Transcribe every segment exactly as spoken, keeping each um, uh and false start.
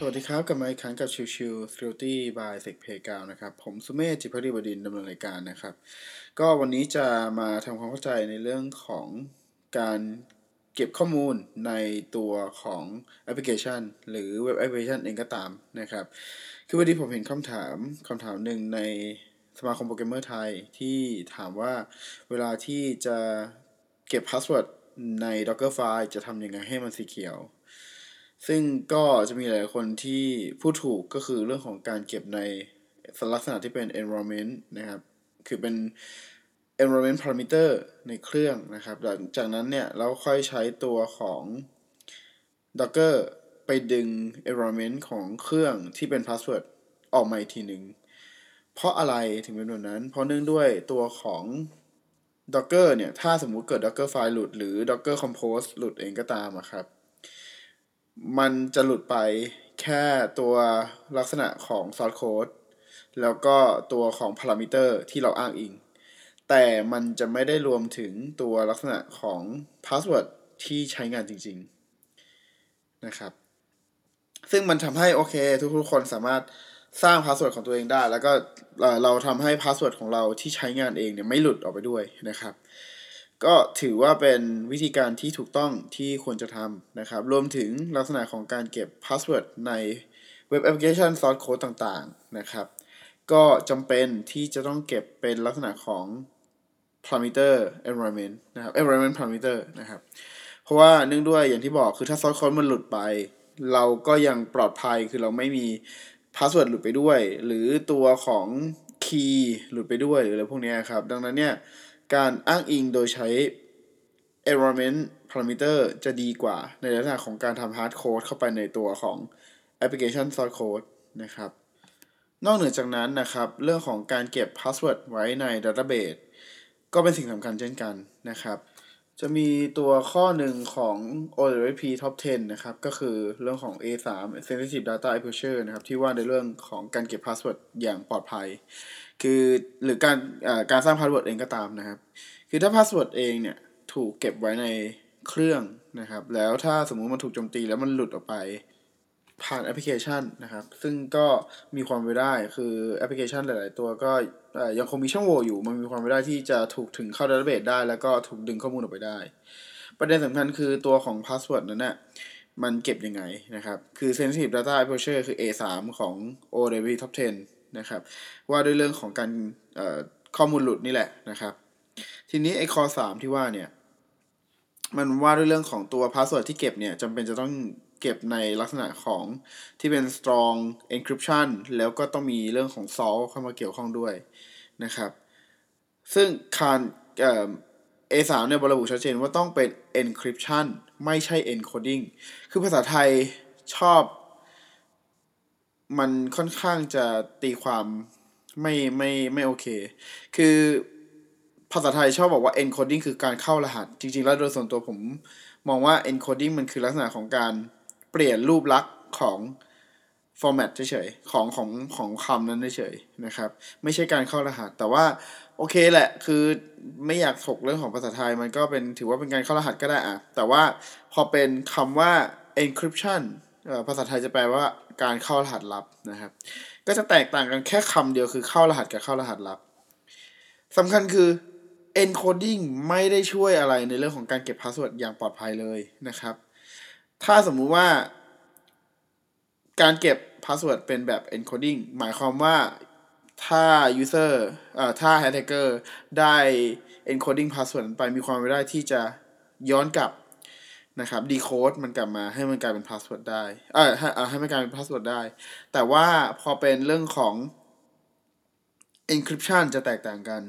สวัสดีครับกลับมาอีกครั้งกับชิวชิว Trusty by Tech Pakorn นะครับผมสุเมธ จิพฤบดินทร์ดำเนินรายการนะครับก็วันนี้จะมาทำความเข้าใจในเรื่องของการเก็บข้อมูลในตัวของแอปพลิเคชันหรือเว็บแอปพลิเคชันเองก็ตามนะครับคือวันนี้ผมเห็นคำถามคำถามหนึ่งในสมาคมโปรแกรมเมอร์ไทยที่ถามว่าเวลาที่จะเก็บพาสเวิร์ดใน Docker File จะทำยังไงให้มันสีเขียวซึ่งก็จะมีหลายคนที่พูดถูกก็คือเรื่องของการเก็บในลักษณะที่เป็น environment นะครับคือเป็น environment parameter ในเครื่องนะครับหลังจากนั้นเนี่ยเราค่อยใช้ตัวของ Docker ไปดึง environment ของเครื่องที่เป็น password ออกมาอีกทีหนึ่งเพราะอะไรถึงเป็นแบบนั้นเพราะเนื่องด้วยตัวของ Docker เนี่ยถ้าสมมุติเกิด Docker file หลุดหรือ Docker Compose หลุดเองก็ตามครับมันจะหลุดไปแค่ตัวลักษณะของ source code แล้วก็ตัวของ parameter ที่เราอ้างอิงแต่มันจะไม่ได้รวมถึงตัวลักษณะของ password ที่ใช้งานจริงๆนะครับซึ่งมันทำให้โอเคทุกๆคนสามารถสร้าง password ของตัวเองได้แล้วก็เราทำให้ password ของเราที่ใช้งานเองเนี่ยไม่หลุดออกไปด้วยนะครับก็ถือว่าเป็นวิธีการที่ถูกต้องที่ควรจะทำนะครับรวมถึงลักษณะของการเก็บพาสเวิร์ดในเว็บแอปพลิเคชันซอร์สโค้ดต่างๆนะครับก็จำเป็นที่จะต้องเก็บเป็นลักษณะของ parameter environment นะครับ environment parameter นะครับเพราะว่าเนื่องด้วยอย่างที่บอกคือถ้าซอร์สโค้ดมันหลุดไปเราก็ยังปลอดภัยคือเราไม่มีพาสเวิร์ดหลุดไปด้วยหรือตัวของคีย์หลุดไปด้วยหรืออะไรพวกนี้ครับดังนั้นเนี่ยการอ้างอิงโดยใช้ environment parameter จะดีกว่าในลักษณะของการทำ hard code เข้าไปในตัวของ application source code นะครับนอกเหนือจากนั้นนะครับเรื่องของการเก็บ password ไว้ใน database ก็เป็นสิ่งสำคัญเช่นกันนะครับจะมีตัวข้อหนึ่งของ โอ ดับเบิลยู เอส พี Top สิบ นะครับก็คือเรื่องของ เอ ทรี Sensitive Data Exposure นะครับที่ว่าในเรื่องของการเก็บ password อย่างปลอดภัยคือหรือการการสร้างพาสเวิร์ดเองก็ตามนะครับคือถ้าพาสเวิร์ดเองเนี่ยถูกเก็บไว้ในเครื่องนะครับแล้วถ้าสมมุติมันถูกโจมตีแล้วมันหลุดออกไปผ่านแอปพลิเคชันนะครับซึ่งก็มีความเป็นไปได้คือแอปพลิเคชันหลายๆตัวก็ยังคงมีช่องโหว่อยู่มันมีความเป็นไปได้ที่จะถูกถึงเข้าดาต้าเบสได้แล้วก็ถูกดึงข้อมูลออกไปได้ประเด็นสำคัญคือตัวของพาสเวิร์ดนั้นน่ะมันเก็บยังไงนะครับคือ Sensitive Data Exposure คือ เอ ทรี ของ โอ ดับเบิลยู เอส พี Top สิบนะครับว่าด้วยเรื่องของการข้อมูลหลุดนี่แหละนะครับทีนี้ไอ้ข้อสามที่ว่าเนี่ยมันว่าด้วยเรื่องของตัวพาสเวิร์ดที่เก็บเนี่ยจำเป็นจะต้องเก็บในลักษณะของที่เป็น strong encryption แล้วก็ต้องมีเรื่องของ salt เข้ามาเกี่ยวข้องด้วยนะครับซึ่งการเอ่อ เอ ทรี เนี่ยระบุชัดเจนว่าต้องเป็น encryption ไม่ใช่ encoding คือภาษาไทยชอบมันค่อนข้างจะตีความไม่ไม่ไม่โอเคคือภาษาไทยชอบบอกว่า encoding คือการเข้ารหัสจริงๆแล้วโดยส่วนตัวผมมองว่า encoding มันคือลักษณะของการเปลี่ยนรูปลักษณ์ของ format เฉยๆของของของคำนั้นเฉยๆนะครับไม่ใช่การเข้ารหัสแต่ว่าโอเคแหละคือไม่อยากถกเรื่องของภาษาไทยมันก็เป็นถือว่าเป็นการเข้ารหัสก็ได้อะแต่ว่าพอเป็นคำว่า encryptionภาษาไทยจะแปลว่าการเข้ารหัสลับนะครับก็จะแตกต่างกันแค่คำเดียวคือเข้ารหัสกับเข้ารหัสลับสำคัญคือ encoding ไม่ได้ช่วยอะไรในเรื่องของการเก็บพาสเวิร์ดอย่างปลอดภัยเลยนะครับถ้าสมมุติว่าการเก็บพาสเวิร์ดเป็นแบบ encoding หมายความว่าถ้า user เอ่อถ้า attacker ได้ encoding password ไปมีความเป็นไปได้ที่จะย้อนกลับนะครับ decode มันกลับมาให้มันกลายเป็น password ได้เอ่อให้ให้มันกลายเป็น password ได้แต่ว่าพอเป็นเรื่องของ encryption จะแตกต่างกัน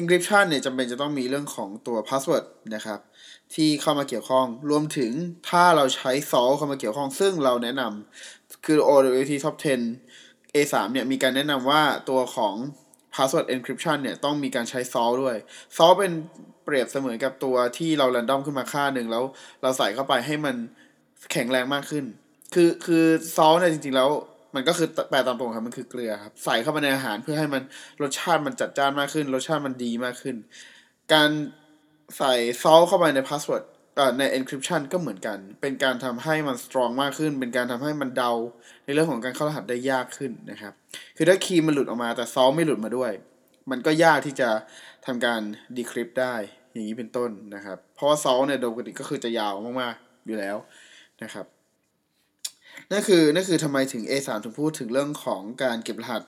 encryption เนี่ยจำเป็นจะต้องมีเรื่องของตัว password นะครับที่เข้ามาเกี่ยวข้องรวมถึงถ้าเราใช้ salt เข้ามาเกี่ยวข้องซึ่งเราแนะนำคือ โอ ดับเบิลยู เอส พี Top สิบ เอ ทรี เนี่ยมีการแนะนำว่าตัวของ password encryption เนี่ยต้องมีการใช้ salt ด้วย salt เป็นเปรียบเสมือนกับตัวที่เราแรนดอมขึ้นมาค่าหนึ่งแล้วเราใส่เข้าไปให้มันแข็งแรงมากขึ้นคือคือซอสเนี่ยจริงๆแล้วมันก็คือแปลตามตรงครับมันคือเกลือครับใส่เข้าไปในอาหารเพื่อให้มันรสชาติมันจัดจ้านมากขึ้นรสชาติมันดีมากขึ้นการใส่ซอสเข้าไปในพาสเวิร์ด ใน encryption ก็เหมือนกันเป็นการทำให้มัน strong มากขึ้นเป็นการทำให้มันเดาในเรื่องของการเข้ารหัสได้ยากขึ้นนะครับคือถ้าคีย์มันหลุดออกมาแต่ซอฟต์ไม่หลุดมาด้วยมันก็ยากที่จะทำการ decrypt ได้อย่างนี้เป็นต้นนะครับเพราะว่าซอฟต์เนี่ยโดยปกติก็คือจะยาวมากๆอยู่แล้วนะครับนั่นคือนั่นคือทำไมถึง เอ สาม ถึงพูดถึงเรื่องของการเก็บรหัส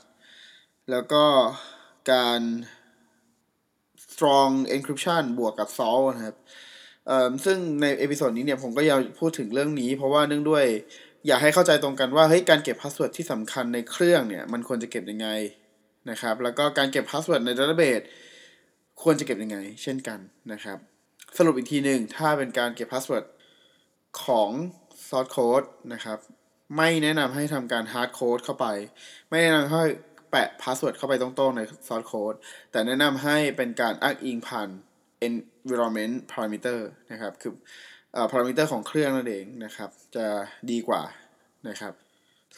แล้วก็การ strong encryption บวกกับ solve นะครับเอ่อซึ่งในเอพิโซดนี้เนี่ยผมก็อยากพูดถึงเรื่องนี้เพราะว่าเนื่องด้วยอยากให้เข้าใจตรงกันว่าเฮ้ยการเก็บพาสเวิร์ดที่สำคัญในเครื่องเนี่ยมันควรจะเก็บยังไงนะครับแล้วก็การเก็บพาสเวิร์ดใน database ควรจะเก็บยังไงเช่นกันนะครับสรุปอีกทีหนึ่งถ้าเป็นการเก็บพาสเวิร์ดของซอร์สโค้ดนะครับไม่แนะนำให้ทำการฮาร์ดโค้ดเข้าไปไม่แนะนำให้แปะพาสเวิร์ดเข้าไปตรงๆในซอร์สโค้ดแต่แนะนำให้เป็นการอ้างอิงผ่าน environment parameter นะครับคือเอ่อ parameter ของเครื่องนั่นเองนะครับจะดีกว่านะครับ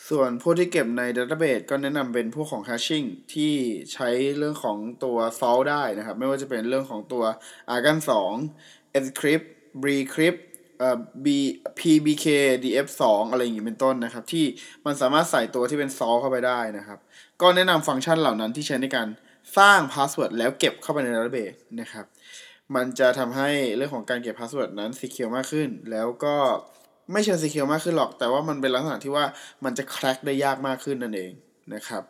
ส่วนพวกที่เก็บใน database ก็แนะนำเป็นพวกของ hashing ที่ใช้เรื่องของตัว salt ได้นะครับไม่ว่าจะเป็นเรื่องของตัว argon สอง encrypt bcryptเอ่อ B พี บี เค ดี เอฟ ทู อะไรอย่างงี้เป็นต้นนะครับที่มันสามารถใส่ตัวที่เป็นซอลเข้าไปได้นะครับก็แนะนำฟังก์ชันเหล่านั้นที่ใช้ในการสร้างพาสเวิร์ดแล้วเก็บเข้าไปใน database นะครับมันจะทำให้เรื่องของการเก็บพาสเวิร์ดนั้น secure มากขึ้นแล้วก็ไม่เชิง secure มากขึ้นหรอกแต่ว่ามันเป็นลักษณะที่ว่ามันจะ crack ได้ยากมากขึ้นนั่นเองนะครับ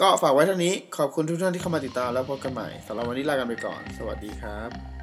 ก็ฝากไว้เท่านี้ขอบคุณทุกท่านที่เข้ามาติดตามแล้วพบกันใหม่สำหรับวันนี้ลากันไปก่อนสวัสดีครับ